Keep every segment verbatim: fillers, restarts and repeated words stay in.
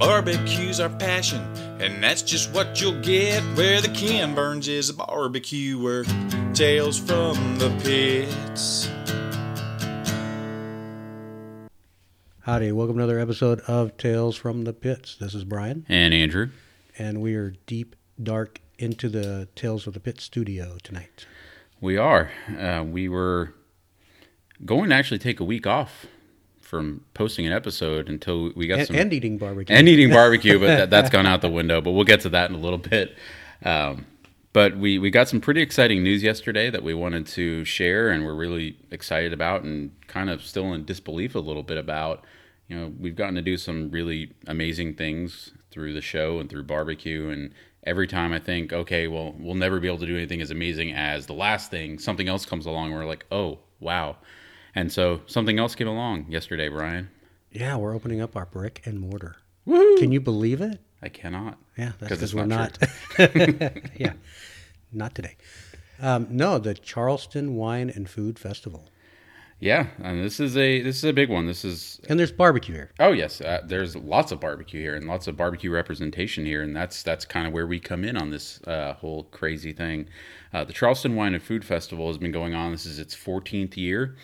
Barbecue's our passion, and that's just what you'll get where the Ken Burns is a barbecuer. Tales from the Pits. Howdy, welcome to another episode of Tales from the Pits. This is Brian. And Andrew. And we are deep, dark into the Tales of the Pits studio tonight. We are. Uh, we were going to actually take a week off from posting an episode until we got and, some... And eating barbecue. And eating barbecue, but that, that's gone out the window. But we'll get to that in a little bit. Um, but we, we got some pretty exciting news yesterday that we wanted to share and we're really excited about and kind of still in disbelief a little bit about. You know, we've gotten to do some really amazing things through the show and through barbecue, and every time I think, okay, well, we'll never be able to do anything as amazing as the last thing, something else comes along, and we're like, oh, wow. And so something else came along yesterday, Brian. Yeah, we're opening up our brick and mortar. Woo-hoo! Can you believe it? I cannot. Yeah, that's because we're not. not. Yeah, not today. Um, no, the Charleston Wine and Food Festival. Yeah, and this is a this is a big one. This is and there's barbecue here. Oh yes, uh, there's lots of barbecue here and lots of barbecue representation here, and that's that's kind of where we come in on this uh, whole crazy thing. Uh, the Charleston Wine and Food Festival has been going on. This is its fourteenth year.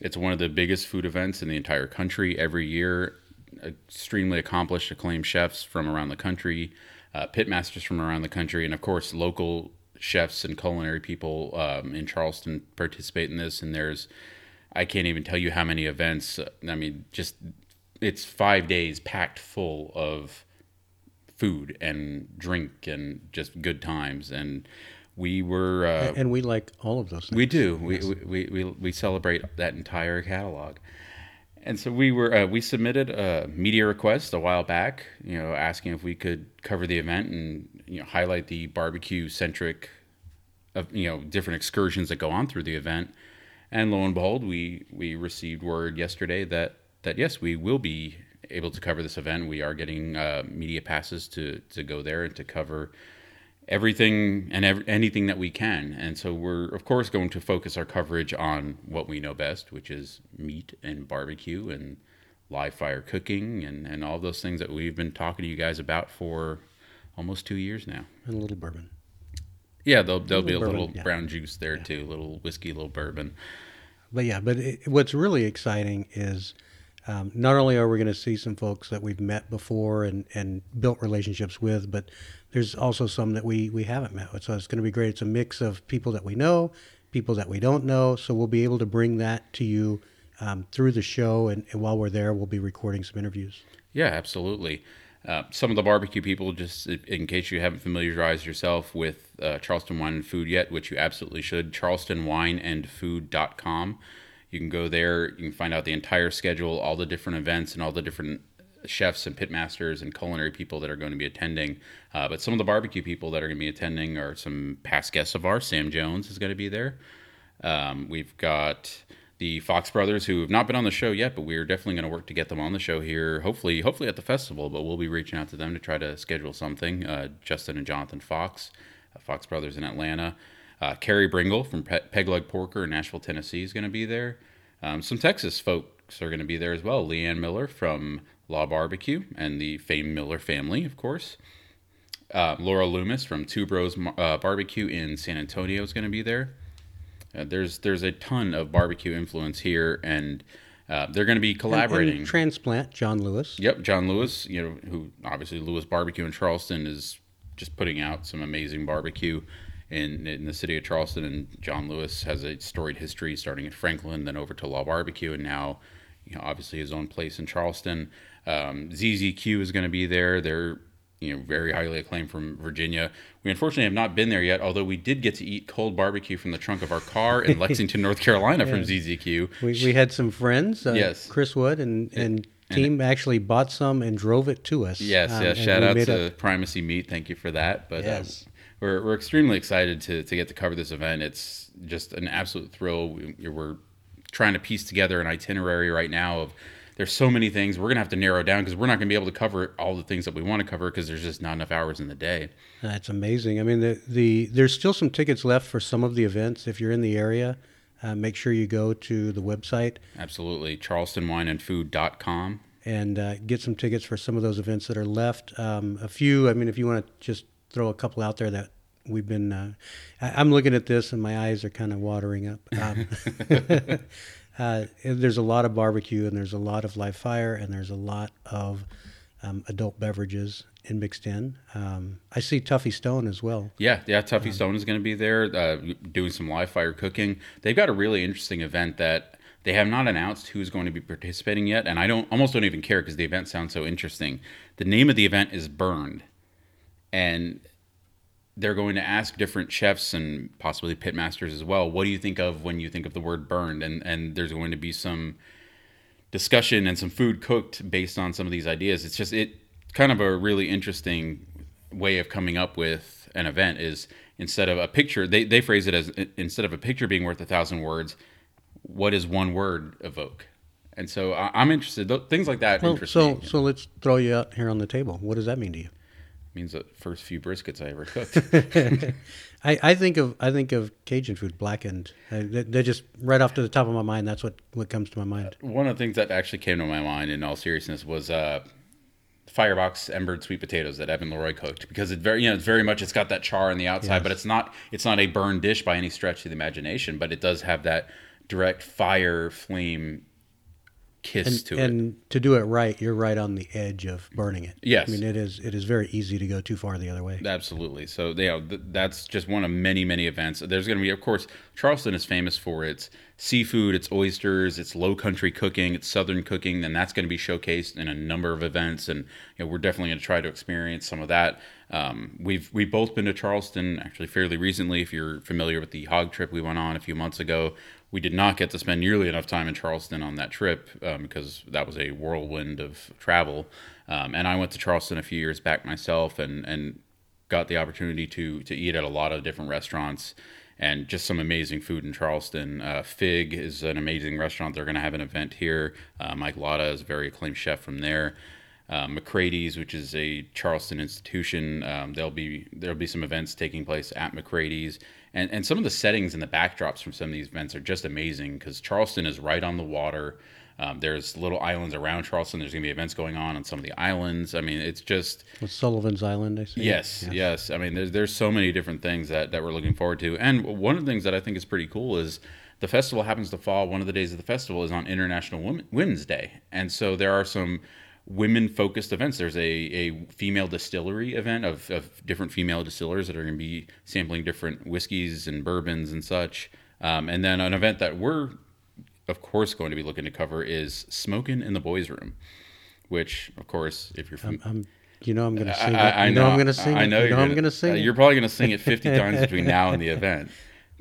It's one of the biggest food events in the entire country every year. Extremely accomplished, acclaimed chefs from around the country, uh, pit masters from around the country, and of course local chefs and culinary people um, in Charleston participate in this. And there's I can't even tell you how many events. I mean, just it's five days packed full of food and drink and just good times. And we were, uh, and we like all of those things. We do. Yes. We, we we we celebrate that entire catalog. And so we were. Uh, we submitted a media request a while back, you know, asking if we could cover the event and you know highlight the barbecue centric, of you know different excursions that go on through the event. And lo and behold, we, we received word yesterday that, that, yes, we will be able to cover this event. We are getting uh, media passes to, to go there and to cover everything and ev- anything that we can. And so we're, of course, going to focus our coverage on what we know best, which is meat and barbecue and live fire cooking and, and all those things that we've been talking to you guys about for almost two years now. And a little bourbon. Yeah, there'll, there'll be a bourbon, little yeah. brown juice there, yeah. too, a little whiskey, a little bourbon. But, yeah, but it, what's really exciting is um, not only are we going to see some folks that we've met before and, and built relationships with, but there's also some that we, we haven't met with. So it's going to be great. It's a mix of people that we know, people that we don't know. So we'll be able to bring that to you um, through the show. And, and while we're there, we'll be recording some interviews. Yeah, absolutely. Uh, some of the barbecue people, just in case you haven't familiarized yourself with uh, Charleston Wine and Food yet, which you absolutely should, charleston wine and food dot com. You can go there. You can find out the entire schedule, all the different events, and all the different chefs and pitmasters and culinary people that are going to be attending. Uh, but some of the barbecue people that are going to be attending are some past guests of ours. Sam Jones is going to be there. Um, we've got... the Fox Brothers, who have not been on the show yet, but we're definitely going to work to get them on the show here, hopefully hopefully at the festival, but we'll be reaching out to them to try to schedule something. Uh, Justin and Jonathan Fox, uh, Fox Brothers in Atlanta. Uh, Carrie Bringle from Pe- Peg Leg Porker in Nashville, Tennessee is going to be there. Um, some Texas folks are going to be there as well. Leanne Miller from Law Barbecue and the famed Miller family, of course. Uh, Laura Loomis from Two Bros uh, Barbecue in San Antonio is going to be there. Uh, there's there's a ton of barbecue influence here, and uh, they're going to be collaborating. And, and transplant John Lewis. Yep, John Lewis. You know, who obviously Lewis Barbecue in Charleston is just putting out some amazing barbecue in in the city of Charleston. And John Lewis has a storied history, starting at Franklin, then over to Law Barbecue, and now, you know, obviously his own place in Charleston. Um, Z Z Q is going to be there. They're you know, very highly acclaimed from Virginia. We unfortunately have not been there yet, although we did get to eat cold barbecue from the trunk of our car in Lexington, North Carolina yeah. from Z Z Q. We, we had some friends, uh, yes. Chris Wood and, and, and team and, actually bought some and drove it to us. Yes, um, yes. Shout out to a... Primacy Meat. Thank you for that. But yes. uh, we're we're extremely excited to, to get to cover this event. It's just an absolute thrill. We, we're trying to piece together an itinerary right now of there's so many things we're going to have to narrow down because we're not going to be able to cover all the things that we want to cover because there's just not enough hours in the day. That's amazing. I mean, the, the there's still some tickets left for some of the events. If you're in the area, uh, make sure you go to the website. Absolutely. charleston wine and food dot com. and uh, get some tickets for some of those events that are left. Um, a few, I mean, if you want to just throw a couple out there that we've been, uh, I, I'm looking at this and my eyes are kind of watering up. Um, uh, there's a lot of barbecue, and there's a lot of live fire, and there's a lot of um, adult beverages in mixed in. Um, I see Tuffy Stone as well. Yeah, yeah, Tuffy um, Stone is going to be there uh, doing some live fire cooking. They've got a really interesting event that they have not announced who's going to be participating yet, and I don't almost don't even care because the event sounds so interesting. The name of the event is Burned, and they're going to ask different chefs and possibly pitmasters as well, what do you think of when you think of the word burned? And and there's going to be some discussion and some food cooked based on some of these ideas. It's just it kind of a really interesting way of coming up with an event is instead of a picture, they, they phrase it as instead of a picture being worth a thousand words, what does one word evoke? And so I, I'm interested. Th- things like that. Well, interest so, me. So let's throw you out here on the table. What does that mean to you? It means the first few briskets I ever cooked. I, I think of I think of Cajun food blackened. I, they're just right off to the top of my mind. That's what, what comes to my mind. Uh, one of the things that actually came to my mind in all seriousness was uh, firebox embered sweet potatoes that Evan Leroy cooked, because it very you know it's very much it's got that char on the outside, yes. But it's not it's not a burned dish by any stretch of the imagination, but it does have that direct fire flame kiss and, to and it. And to do it right, you're right on the edge of burning it. Yes. I mean, it is it is very easy to go too far the other way. Absolutely. So, you know, th- that's just one of many, many events. There's going to be, of course, Charleston is famous for its seafood, its oysters, its low country cooking, its southern cooking, and that's going to be showcased in a number of events. And, you know, we're definitely going to try to experience some of that. Um, we've we've both been to Charleston actually fairly recently. If you're familiar with the hog trip we went on a few months ago, we did not get to spend nearly enough time in Charleston on that trip um, because that was a whirlwind of travel. Um, and I went to Charleston a few years back myself, and and got the opportunity to to eat at a lot of different restaurants and just some amazing food in Charleston. Uh, Fig is an amazing restaurant. They're going to have an event here. Uh, Mike Latta is a very acclaimed chef from there. Uh, McCrady's, which is a Charleston institution, um, there'll be there'll be some events taking place at McCrady's, and and some of the settings and the backdrops from some of these events are just amazing because Charleston is right on the water. Um, there's little islands around Charleston. There's gonna be events going on on some of the islands. I mean, it's just with Sullivan's Island. I see. Yes, yes, yes. I mean, there's there's so many different things that that we're looking forward to, and one of the things that I think is pretty cool is. The festival happens to fall, one of the days of the festival is on International Women, Women's Day. And so there are some women-focused events. There's a, a female distillery event of, of different female distillers that are going to be sampling different whiskeys and bourbons and such. Um, and then an event that we're, of course, going to be looking to cover is Smokin' in the Boys Room, which, of course, if you're from... I'm, I'm- You know I'm going to sing it. I, I you know, know I'm going to sing I know it. You know I'm going to sing uh, it. You're probably going to sing it fifty times between now and the event.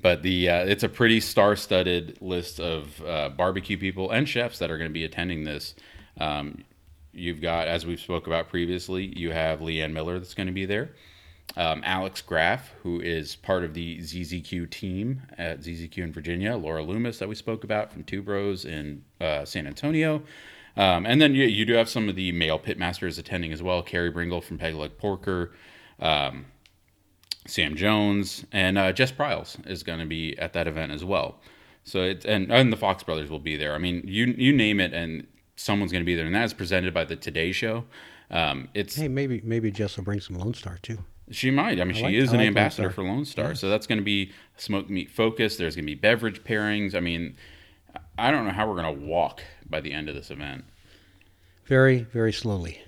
But the uh, it's a pretty star-studded list of uh, barbecue people and chefs that are going to be attending this. Um, you've got, as we've spoke about previously, you have Leanne Miller that's going to be there. Um, Alex Graff, who is part of the Z Z Q team at Z Z Q in Virginia. Laura Loomis that we spoke about from Two Bros in uh, San Antonio. Um, and then you, you do have some of the male pitmasters attending as well. Carrie Bringle from Peg Leg Porker, um, Sam Jones, and uh, Jess Pryles is going to be at that event as well. So it's and, and the Fox Brothers will be there. I mean, you you name it, and someone's going to be there. And that is presented by the Today Show. Um, it's hey, maybe maybe Jess will bring some Lone Star too. She might. I mean, I she like, is I an like ambassador Lone for Lone Star, yeah. So that's going to be smoked meat focused. There's going to be beverage pairings. I mean. I don't know how we're going to walk by the end of this event. Very, very slowly.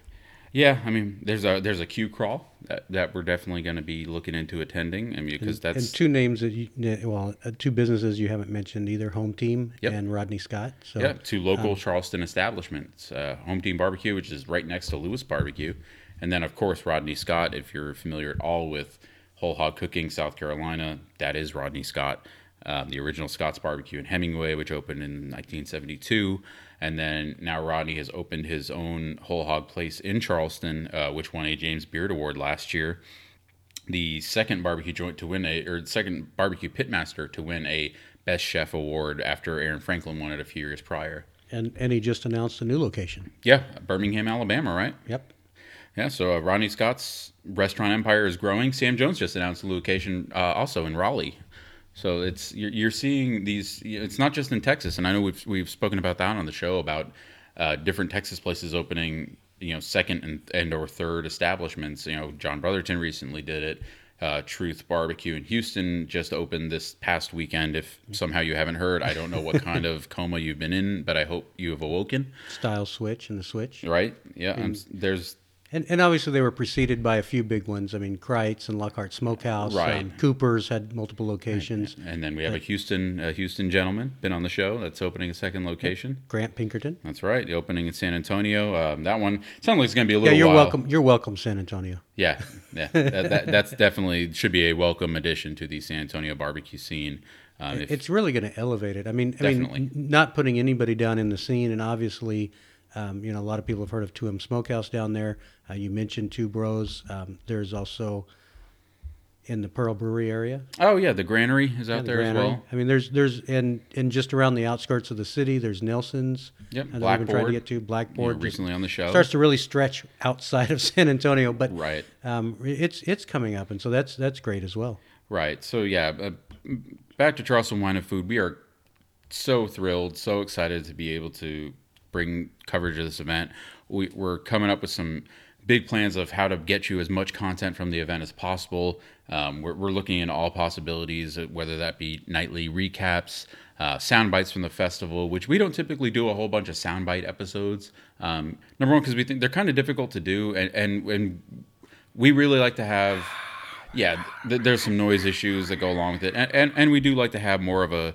Yeah, I mean, there's a there's a queue crawl that, that we're definitely going to be looking into attending. I mean, because that's and two names that you well, two businesses you haven't mentioned either: Home Team yep. and Rodney Scott. So, yeah, two local um, Charleston establishments: uh, Home Team Barbecue, which is right next to Lewis Barbecue, and then of course Rodney Scott. If you're familiar at all with whole hog cooking, South Carolina, that is Rodney Scott. Um, the original Scott's Barbecue in Hemingway, which opened in nineteen seventy-two. And then now Rodney has opened his own whole hog place in Charleston, uh, which won a James Beard Award last year. The second barbecue joint to win a, or second barbecue pitmaster to win a Best Chef Award after Aaron Franklin won it a few years prior. And, and he just announced a new location. Yeah, Birmingham, Alabama, right? Yep. Yeah, so uh, Rodney Scott's restaurant empire is growing. Sam Jones just announced a location uh, also in Raleigh. So it's you're seeing these. It's not just in Texas, and I know we've we've spoken about that on the show about uh, different Texas places opening, you know, second and, and or third establishments. You know, John Brotherton recently did it. Uh, Truth Barbecue in Houston just opened this past weekend. If somehow you haven't heard, I don't know what kind of coma you've been in, but I hope you have awoken. Style switch and the switch. Right. Yeah. And, and there's. And, and obviously they were preceded by a few big ones. I mean, Kreitz and Lockhart Smokehouse. Right. Um, Cooper's had multiple locations. And, and then we have but, a Houston a Houston gentleman, been on the show, that's opening a second location. Grant Pinkerton. That's right. The opening in San Antonio. Um, that one sounds like it's going to be a little while. Yeah, you're while. welcome. You're welcome, San Antonio. Yeah, yeah. that, that, that's definitely should be a welcome addition to the San Antonio barbecue scene. Um, if, it's really going to elevate it. I mean, definitely. I mean, not putting anybody down in the scene, and obviously... Um, you know, a lot of people have heard of two M Smokehouse down there. Uh, you mentioned Two Bros. Um, there's also in the Pearl Brewery area. Oh yeah, the Granary is out yeah, the there Granary. as well. I mean, there's there's and and just around the outskirts of the city, there's Nelson's. Yep, Blackboard. I've been trying to get to Blackboard. You know, recently on the show, starts to really stretch outside of San Antonio, but right, um, it's it's coming up, and so that's that's great as well. Right. So yeah, uh, back to Charleston Wine and Food. We are so thrilled, so excited to be able to bring coverage of this event. We, we're coming up with some big plans of how to get you as much content from the event as possible. Um, we're, we're looking into all possibilities, whether that be nightly recaps, uh, sound bites from the festival, which we don't typically do a whole bunch of soundbite episodes. Um, number one, because we think they're kind of difficult to do, and, and, and we really like to have, yeah, th- there's some noise issues that go along with it, and, and, and we do like to have more of a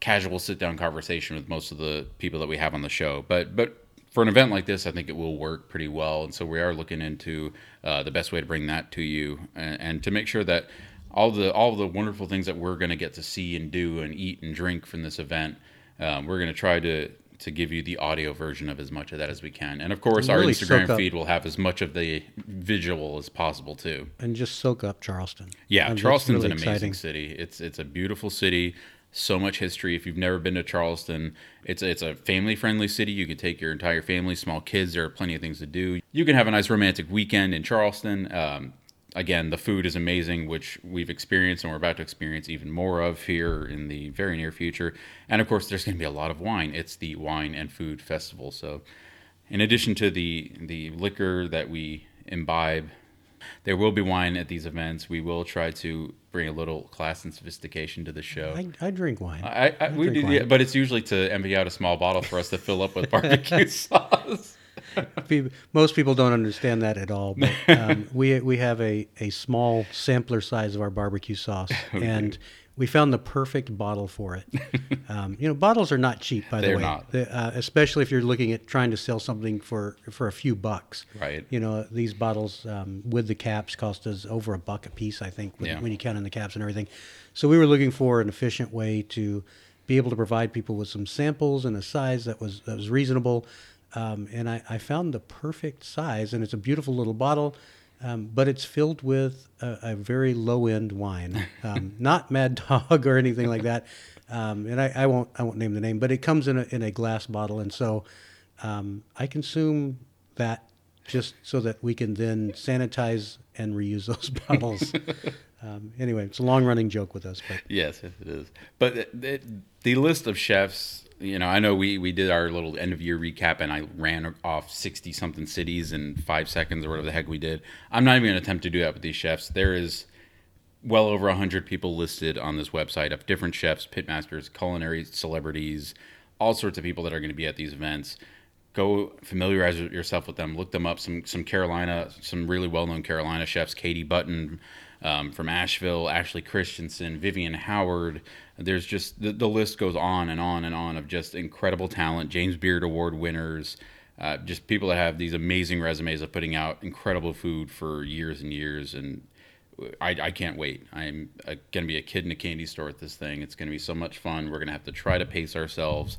casual sit-down conversation with most of the people that we have on the show. But but for an event like this, I think it will work pretty well. And so we are looking into uh, the best way to bring that to you and, and to make sure that all the all the wonderful things that we're going to get to see and do and eat and drink from this event, um, we're going to try to to give you the audio version of as much of that as we can. And of course, really our Instagram feed will have as much of the visual as possible too. And just soak up Charleston. Yeah, and Charleston's really an amazing exciting. city. It's it's a beautiful city. So much history. If you've never been to Charleston, it's it's a family-friendly city. You can take your entire family, small kids. There are plenty of things to do. You can have a nice romantic weekend in Charleston. Um, again, the food is amazing, which we've experienced and we're about to experience even more of here in the very near future. And, of course, there's going to be a lot of wine. It's the Wine and Food Festival. So in addition to the the liquor that we imbibe, there will be wine at these events. We will try to bring a little class and sophistication to the show. I, I drink wine. I, I, I we drink do, wine. Yeah, but it's usually to empty out a small bottle for us to fill up with barbecue sauce. Most people don't understand that at all. But um, we we have a, a small sampler size of our barbecue sauce, okay. and we found the perfect bottle for it. Um, you know, bottles are not cheap, by They're the way. Not. They're not. Uh, especially if you're looking at trying to sell something for, for a few bucks. Right. You know, these bottles um, with the caps cost us over a buck a piece, I think, when, yeah. when you count in the caps and everything. So we were looking for an efficient way to be able to provide people with some samples and a size that was that was reasonable. Um, and I, I found the perfect size, and it's a beautiful little bottle. Um, but it's filled with a, a very low-end wine, um, not Mad Dog or anything like that. Um, and I, I won't I won't name the name, but it comes in a in a glass bottle, and so um, I consume that just so that we can then sanitize and reuse those bottles. um, anyway, it's a long-running joke with us. But. Yes, it is. But it, it, the list of chefs. You know, I know we, we did our little end-of-year recap, and I ran off sixty-something cities in five seconds or whatever the heck we did. I'm not even going to attempt to do that with these chefs. There is well over one hundred people listed on this website of different chefs, pitmasters, culinary celebrities, all sorts of people that are going to be at these events. Go familiarize yourself with them. Look them up. Some some Carolina, some really well-known Carolina chefs, Katie Button, Um, from Asheville, Ashley Christensen, Vivian Howard. There's just, the, the list goes on and on and on of just incredible talent, James Beard Award winners, uh, just people that have these amazing resumes of putting out incredible food for years and years. And I, I can't wait. I'm uh, going to be a kid in a candy store at this thing. It's going to be so much fun. We're going to have to try to pace ourselves.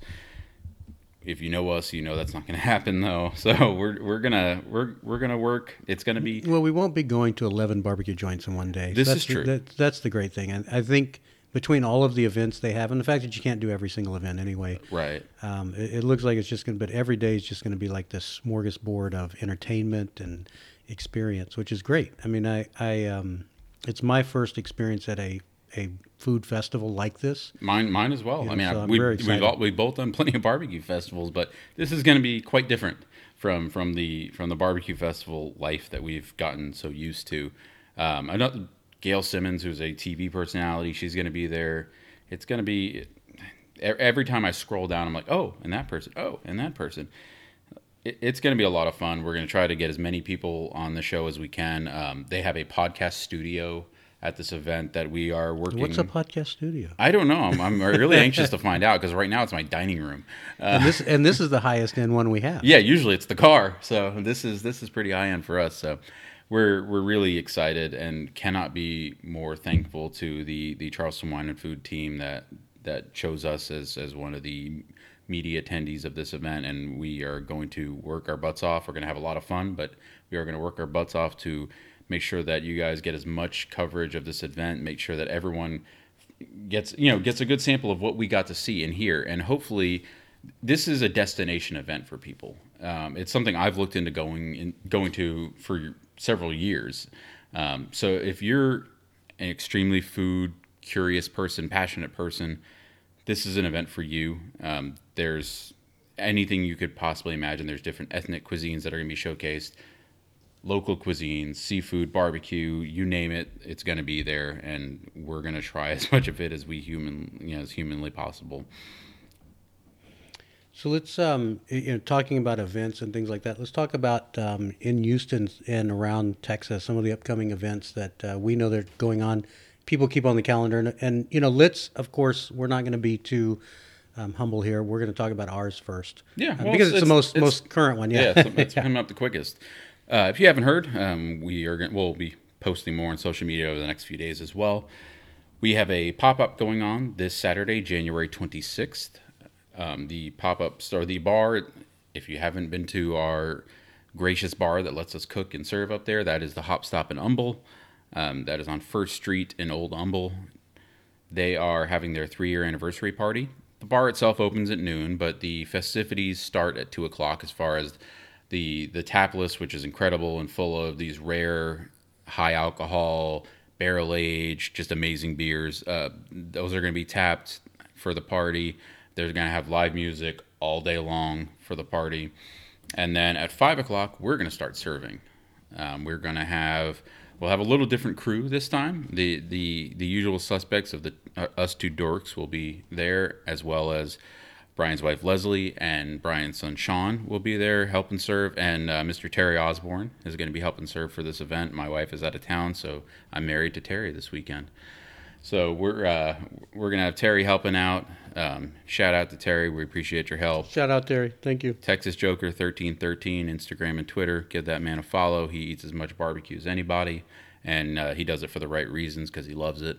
If you know us, you know that's not going to happen, though. So we're we're gonna we're we're gonna work. It's gonna be well. We won't be going to eleven barbecue joints in one day. This so that's is true. The, that, that's the great thing, and I think between all of the events they have, and the fact that you can't do every single event anyway, right? Um, it, it looks like it's just gonna, but every day is just gonna be like this smorgasbord of entertainment and experience, which is great. I mean, I I um, it's my first experience at a a food festival like this. Mine, mine as well. Yeah, I mean, so I, we, we've all, we've both done plenty of barbecue festivals, but this is going to be quite different from from the from the barbecue festival life that we've gotten so used to. Um, I know Gail Simmons, who's a T V personality, she's going to be there. It's going to be every time I scroll down, I'm like, oh, and that person, oh, and that person. It's going to be a lot of fun. We're going to try to get as many people on the show as we can. Um, they have a podcast studio at this event that we are working. What's a podcast studio? I don't know. I'm, I'm really anxious to find out because right now it's my dining room. Uh, and this and this is the highest end one we have. Yeah, usually it's the car. So this is this is pretty high end for us. So we're we're really excited and cannot be more thankful to the the Charleston Wine and Food team that that chose us as as one of the media attendees of this event, and we are going to work our butts off. We're going to have a lot of fun, but we are going to work our butts off to make sure that you guys get as much coverage of this event, make sure that everyone gets, you know, gets a good sample of what we got to see and hear. And hopefully this is a destination event for people. Um, it's something I've looked into going in, going to for several years. Um, so if you're an extremely food curious person, passionate person, this is an event for you. Um, there's anything you could possibly imagine. There's different ethnic cuisines that are going to be showcased, local cuisines, seafood, barbecue, you name it, it's going to be there. And we're going to try as much of it as we human, you know, as humanly possible. So let's, um, you know, talking about events and things like that, let's talk about um, in Houston and around Texas, some of the upcoming events that uh, we know they're going on. People keep on the calendar, and, and you know, let's, of course, we're not going to be too um, humble here. We're going to talk about ours first. Yeah. Well, uh, because it's, it's the most it's, most current one. Yeah, yeah, it's coming up the quickest. Uh, if you haven't heard, um, we are gonna, we'll be posting more on social media over the next few days as well. We have a pop-up going on this Saturday, January twenty-sixth. Um, the pop-ups are the bar. If you haven't been to our gracious bar that lets us cook and serve up there, that is the Hop Stop in Humble. Um, that is on First Street in Old Humble. They are having their three-year anniversary party. The bar itself opens at noon, but the festivities start at two o'clock as far as the, the tap list, which is incredible and full of these rare, high-alcohol, barrel-aged, just amazing beers. Uh, those are going to be tapped for the party. They're going to have live music all day long for the party. And then at five o'clock, we're going to start serving. Um, we're going to have... We'll have a little different crew this time. The the, the usual suspects of the uh, Us Two Dorks will be there, as well as Brian's wife, Leslie, and Brian's son, Sean, will be there helping serve. And uh, Mister Terry Osborne is going to be helping serve for this event. My wife is out of town, so I'm married to Terry this weekend. So we're uh, we're going to have Terry helping out. Um, shout out to Terry. We appreciate your help. Shout out, Terry. Thank you. Texas Joker thirteen thirteen, Instagram and Twitter. Give that man a follow. He eats as much barbecue as anybody, and uh, he does it for the right reasons because he loves it.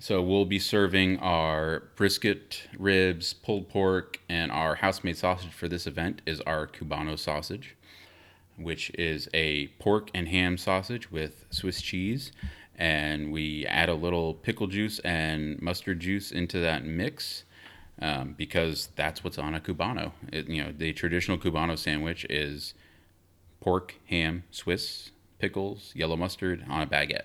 So we'll be serving our brisket, ribs, pulled pork, and our house-made sausage for this event is our Cubano sausage, which is a pork and ham sausage with Swiss cheese. And we add a little pickle juice and mustard juice into that mix um, because that's what's on a Cubano. It, you know, the traditional Cubano sandwich is pork, ham, Swiss, pickles, yellow mustard on a baguette.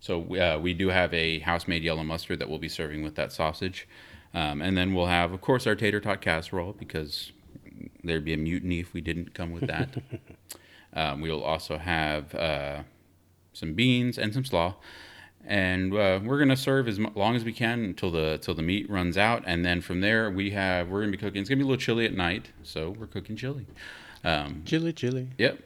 So uh, we do have a house-made yellow mustard that we'll be serving with that sausage. Um, and then we'll have, of course, our tater tot casserole because there'd be a mutiny if we didn't come with that. um, we'll also have... Uh, some beans and some slaw, and uh, we're gonna serve as long as we can until the until the meat runs out, and then from there we have we're gonna be cooking. It's gonna be a little chilly at night, so we're cooking chili. Um, chili, chili. Yep.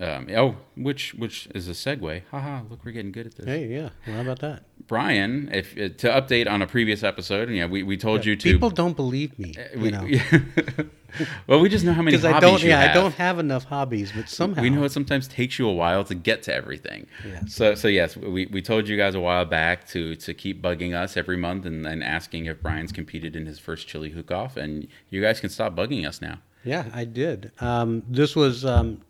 Um, oh, which which is a segue. Haha! Look, we're getting good at this. Hey, yeah. Well, how about that, Brian? If uh, to update on a previous episode, yeah, we, we told yeah, you to. People don't believe me. Uh, we, you know. Well, we just know how many hobbies I don't, you yeah, have. Yeah, I don't have enough hobbies, but somehow we know it sometimes takes you a while to get to everything. Yeah. So so yes, we, we told you guys a while back to to keep bugging us every month and, and asking if Brian's competed in his first chili hook-off, and you guys can stop bugging us now. Yeah, I did. Um, this was. Um,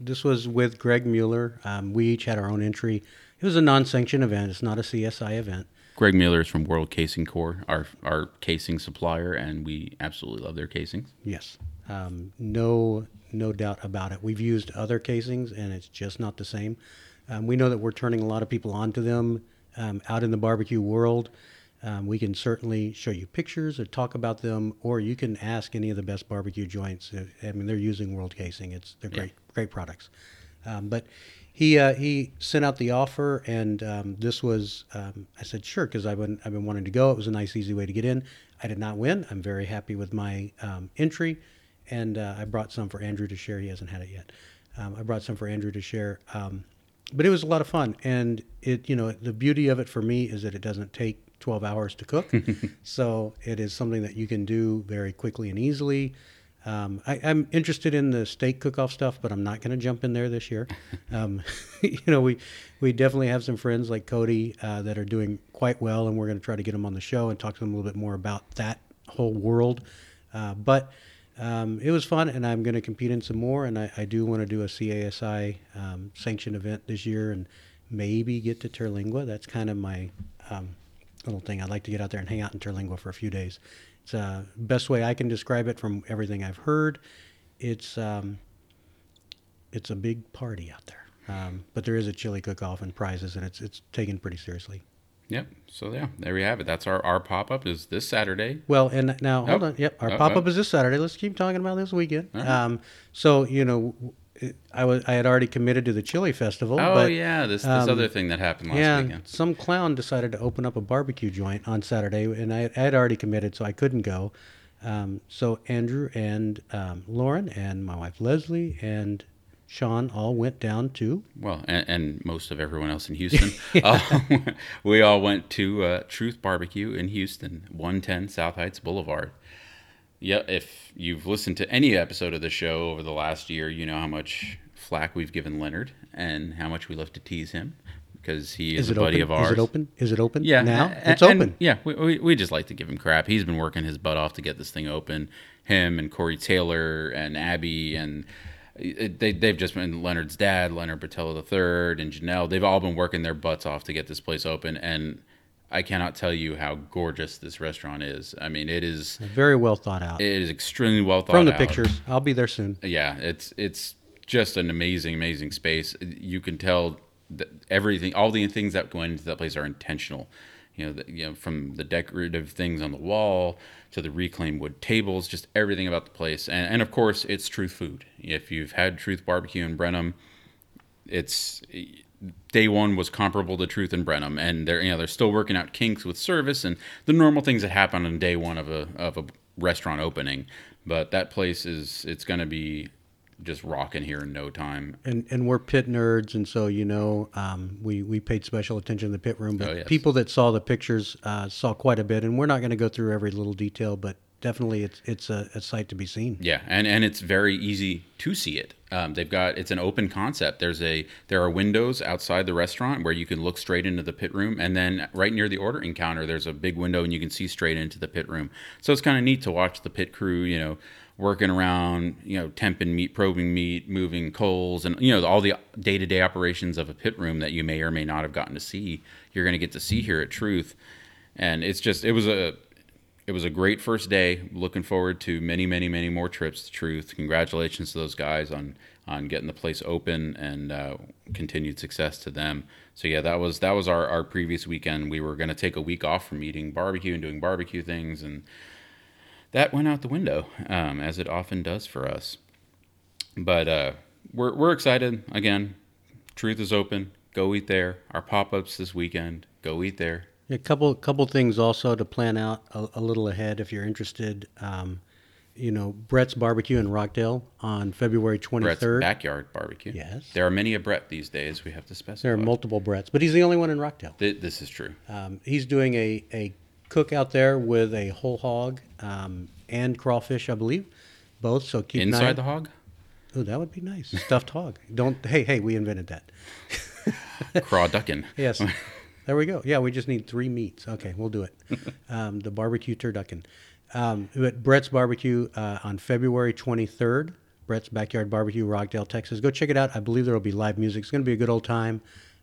This was with Greg Mueller. Um, we each had our own entry. It was a non-sanctioned event. It's not a C S I event. Greg Mueller is from World Casing Corps, our our casing supplier, and we absolutely love their casings. Yes. Um, no no doubt about it. We've used other casings, and it's just not the same. Um, we know that we're turning a lot of people onto them um, out in the barbecue world. Um, we can certainly show you pictures or talk about them, or you can ask any of the best barbecue joints. I mean, they're using world casing. It's they're great, yeah. great products. Um, but he uh, he sent out the offer, and um, this was um, I said sure because I've been I've been wanting to go. It was a nice, easy way to get in. I did not win. I'm very happy with my um, entry, and uh, I brought some for Andrew to share. He hasn't had it yet. Um, I brought some for Andrew to share. Um, but it was a lot of fun, and it you know the beauty of it for me is that it doesn't take twelve hours to cook. So it is something that you can do very quickly and easily. Um, I, I'm interested in the steak cook-off stuff, but I'm not going to jump in there this year. Um, you know, we, we definitely have some friends like Cody uh, that are doing quite well, and we're going to try to get them on the show and talk to them a little bit more about that whole world. Uh, but um, it was fun, and I'm going to compete in some more, and I, I do want to do a C A S I um, sanctioned event this year and maybe get to Terlingua. That's kind of my... Um, little thing. I'd like to get out there and hang out in Terlingua for a few days. It's uh best way I can describe it from everything I've heard. It's um, it's a big party out there. Um, but there is a chili cook-off and prizes, and it's it's taken pretty seriously. Yep. So yeah, there we have it. That's our, our pop-up is this Saturday. Well, and now, hold oh. on. Yep. Our oh, pop-up oh. is this Saturday. Let's keep talking about this weekend. Right. Um, so, you know, I was I had already committed to the chili festival. Oh but, yeah, this, this um, other thing that happened last yeah, weekend. Some clown decided to open up a barbecue joint on Saturday, and I, I had already committed, so I couldn't go. Um, so Andrew and um, Lauren and my wife Leslie and Sean all went down to well, and, and most of everyone else in Houston. yeah. uh, we all went to uh, Truth Barbecue in Houston, one ten South Heights Boulevard. Yeah, if you've listened to any episode of the show over the last year, you know how much flack we've given Leonard and how much we love to tease him because he is, is a buddy open? of ours. Is it open? Is it open? Yeah. Now? And, it's open. And, yeah, we, we we just like to give him crap. He's been working his butt off to get this thing open. Him and Corey Taylor and Abby and they, they've just been Leonard's dad, Leonard Bartello the third, and Janelle. They've all been working their butts off to get this place open, and I cannot tell you how gorgeous this restaurant is. I mean, it is very well thought out. It is extremely well thought out. From the pictures. I'll be there soon. Yeah, it's it's just an amazing, amazing space. You can tell that everything, all the things that go into that place are intentional. You know, the, you know, from the decorative things on the wall to the reclaimed wood tables, just everything about the place. And, and of course, it's Truth food. If you've had Truth Barbecue in Brenham, it's... Day one was comparable to Truth and Brenham, and they're you know they're still working out kinks with service and the normal things that happen on day one of a of a restaurant opening. But that place is it's going to be just rocking here in no time. And and we're pit nerds, and so you know um, we we paid special attention to the pit room. But oh, yes. People that saw the pictures uh, saw quite a bit, and we're not going to go through every little detail, but. Definitely, it's it's a, a sight to be seen. Yeah, and, and it's very easy to see it. Um, they've got it's an open concept. There's a there are windows outside the restaurant where you can look straight into the pit room, and then right near the ordering counter, there's a big window and you can see straight into the pit room. So it's kind of neat to watch the pit crew, you know, working around, you know, temping meat, probing meat, moving coals, and you know all the day to day operations of a pit room that you may or may not have gotten to see. You're going to get to see here at Truth, and it's just it was a. It was a great first day. Looking forward to many, many, many more trips to Truth. Congratulations to those guys on, on getting the place open and uh, continued success to them. So yeah, that was that was our, our previous weekend. We were going to take a week off from eating barbecue and doing barbecue things, and that went out the window, um, as it often does for us. But uh, we're we're excited again. Truth is open. Go eat there. Our pop-ups this weekend. Go eat there. A couple couple things also to plan out a, a little ahead if you're interested. Um, you know, Brett's Barbecue in Rockdale on February twenty-third. Brett's Backyard Barbecue. Yes. There are many a Brett these days, we have to specify. There are multiple Bretts, but he's the only one in Rockdale. Th- this is true. Um, he's doing a, a cook out there with a whole hog um, and crawfish, I believe, both. So keep Inside nine. the hog? Oh, that would be nice. Stuffed hog. Don't. Hey, hey, we invented that. Crawduckin'. Yes. There we go. Yeah, we just need three meats. Okay, we'll do it. Um, the barbecue turducken. Um, but Brett's Barbecue uh, on February twenty-third. Brett's Backyard Barbecue, Rockdale, Texas. Go check it out. I believe there will be live music. It's going to be a good old time.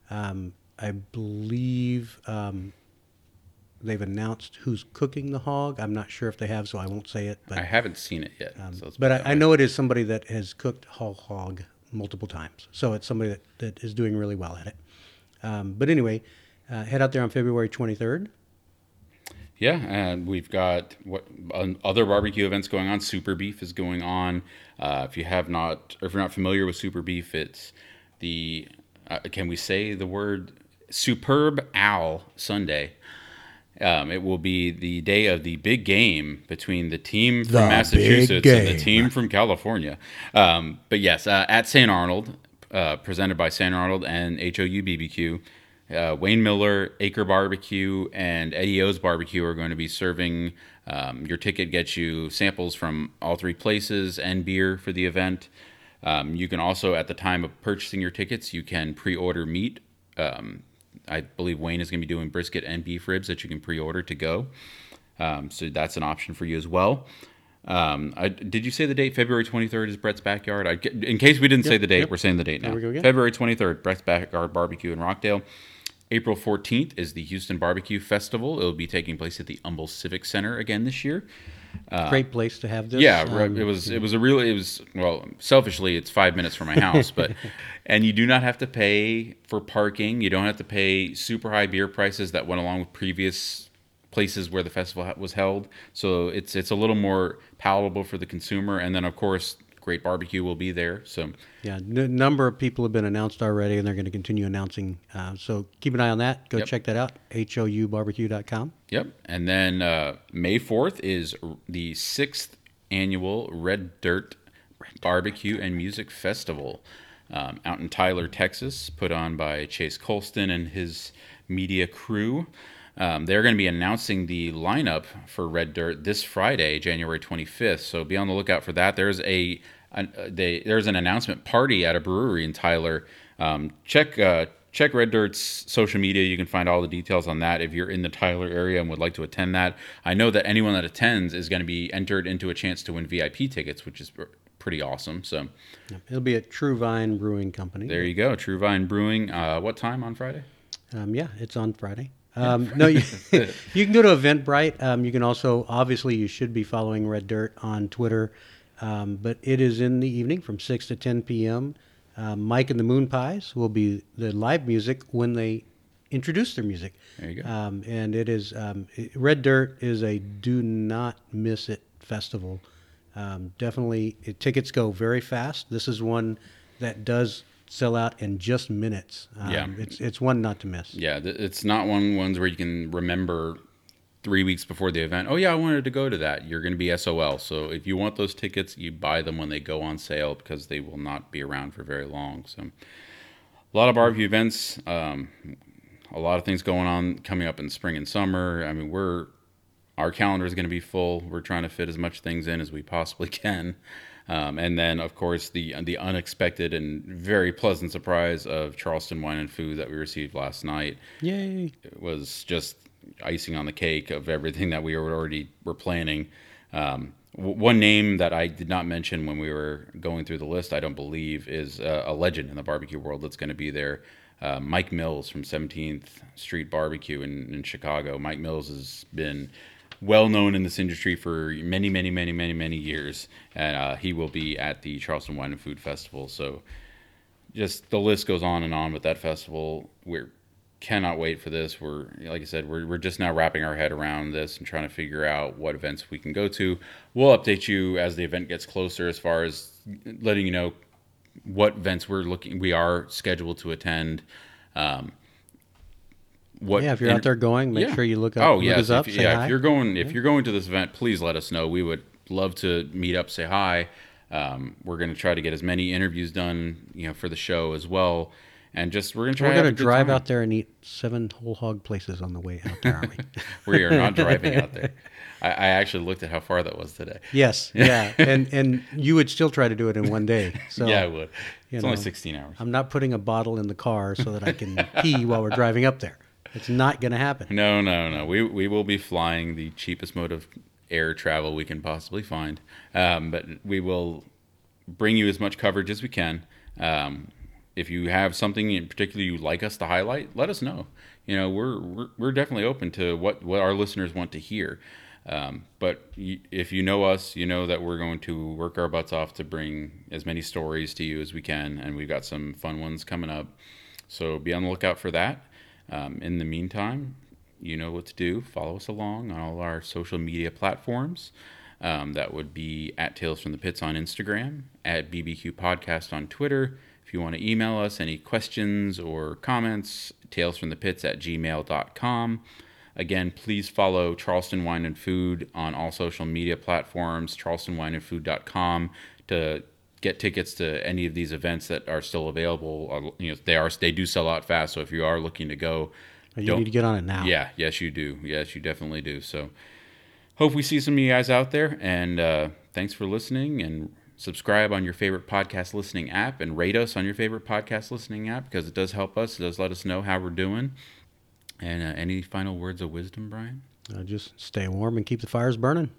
Um, I believe um, they've announced who's cooking the hog. I'm not sure if they have, so I won't say it. But I haven't seen it yet. Um, so but I, I know it is somebody that has cooked whole hog multiple times. So it's somebody that, that is doing really well at it. Um, but anyway... Uh, head out there on February twenty-third. Yeah, and we've got what um, other barbecue events going on. Super Beef is going on. Uh, if you have not, or if you're not familiar with Super Beef, it's the uh, can we say the word Superb Owl Sunday. Um, it will be the day of the big game between the team from the Massachusetts and the team from California. Um, but yes, uh, at Saint Arnold, uh, presented by Saint Arnold and H O U B B Q, uh, Wayne Miller, Acre Barbecue, and Eddie O's Barbecue are going to be serving. Um, your ticket gets you samples from all three places and beer for the event. Um, you can also, at the time of purchasing your tickets, you can pre-order meat. Um, I believe Wayne is going to be doing brisket and beef ribs that you can pre-order to go. Um, so that's an option for you as well. Um, I, did you say the date? February twenty-third is Brett's Backyard. I, in case we didn't yep, say the date, yep. We're saying the date now. There we go again. February twenty-third, Brett's Backyard Barbecue in Rockdale. April fourteenth is the Houston Barbecue Festival. It will be taking place at the Humble Civic Center again this year. Uh, Great place to have this. Yeah, um, it was. It was a real. It was well. Selfishly, it's five minutes from my house, but and you do not have to pay for parking. You don't have to pay super high beer prices that went along with previous places where the festival was held. So it's it's a little more palatable for the consumer. And then of course, Great Barbecue will be there. So yeah, n- number of people have been announced already, and they're going to continue announcing. Uh, so keep an eye on that. Go yep. check that out. H O U barbecue dot com. Yep. And then uh, May fourth is the sixth annual Red Dirt Barbecue and Music Festival um, out in Tyler, Texas, put on by Chase Colston and his media crew. Um, they're going to be announcing the lineup for Red Dirt this Friday, January twenty-fifth. So be on the lookout for that. There's a an, uh, they, there's an announcement party at a brewery in Tyler. Um, check uh, check Red Dirt's social media. You can find all the details on that if you're in the Tyler area and would like to attend that. I know that anyone that attends is going to be entered into a chance to win V I P tickets, which is pretty awesome. So it'll be at True Vine Brewing Company. There you go, True Vine Brewing. Uh, what time on Friday? Um, yeah, it's on Friday. Um, no, you, you can go to Eventbrite. Um, you can also, obviously, you should be following Red Dirt on Twitter. Um, but it is in the evening from six to ten p.m. Uh, Mike and the Moon Pies will be the live music when they introduce their music. There you go. Um, and it is, um, it, Red Dirt is a do not miss it festival. Um, definitely, it, tickets go very fast. This is one that does sell out in just minutes. Um, yeah. It's it's one not to miss. Yeah, it's not one ones where you can remember three weeks before the event, oh yeah, I wanted to go to that. You're going to be S O L. So if you want those tickets, you buy them when they go on sale because they will not be around for very long. So a lot of barbecue events, um, a lot of things going on coming up in spring and summer. I mean, we're our calendar is going to be full. We're trying to fit as much things in as we possibly can. Um, and then, of course, the the unexpected and very pleasant surprise of Charleston Wine and Food that we received last night. Yay! It was just icing on the cake of everything that we were already were planning. Um, w- one name that I did not mention when we were going through the list, I don't believe, is uh, a legend in the barbecue world that's going to be there. Uh, Mike Mills from seventeenth Street Barbecue in, in Chicago. Mike Mills has been well known in this industry for many, many, many, many, many years, and uh, he will be at the Charleston Wine and Food Festival. So, just the list goes on and on with that festival. We cannot wait for this. We're, like I said, we're we're just now wrapping our head around this and trying to figure out what events we can go to. We'll update you as the event gets closer, as far as letting you know what events we're looking, we are scheduled to attend. Um, What, yeah, if you're and, out there going, make yeah. sure you look up. Oh, yeah, look us up, if, say yeah, hi. if you're going, if yeah. you're going to this event, please let us know. We would love to meet up, say hi. Um, we're going to try to get as many interviews done, you know, for the show as well, and just we're going to try. We're going to drive time. out there and eat seven whole hog places on the way out there. Aren't we? We are not driving out there. I, I actually looked at how far that was today. Yes, yeah, and and you would still try to do it in one day. So yeah, I would. It's know, only sixteen hours. I'm not putting a bottle in the car so that I can pee while we're driving up there. It's not going to happen. No, no, no. We we will be flying the cheapest mode of air travel we can possibly find. Um, but we will bring you as much coverage as we can. Um, if you have something in particular you'd like us to highlight, let us know. You know, we're we're, we're definitely open to what, what our listeners want to hear. Um, but y- if you know us, you know that we're going to work our butts off to bring as many stories to you as we can. And we've got some fun ones coming up. So be on the lookout for that. Um, in the meantime, you know what to do. Follow us along on all our social media platforms. Um, that would be at Tales from the Pits on Instagram, at B B Q Podcast on Twitter. If you want to email us any questions or comments, talesfromthepits at gmail dot com. Again, please follow Charleston Wine and Food on all social media platforms, charleston wine and food dot com, to get tickets to any of these events that are still available. You know, they are they do sell out fast, so if you are looking to go, you need to get on it now. Yeah, yes you do. Yes, you definitely do. So hope we see some of you guys out there, and uh, thanks for listening, and subscribe on your favorite podcast listening app, and rate us on your favorite podcast listening app, because it does help us. It does let us know how we're doing. And uh, any final words of wisdom, Brian? Uh, just stay warm and keep the fires burning.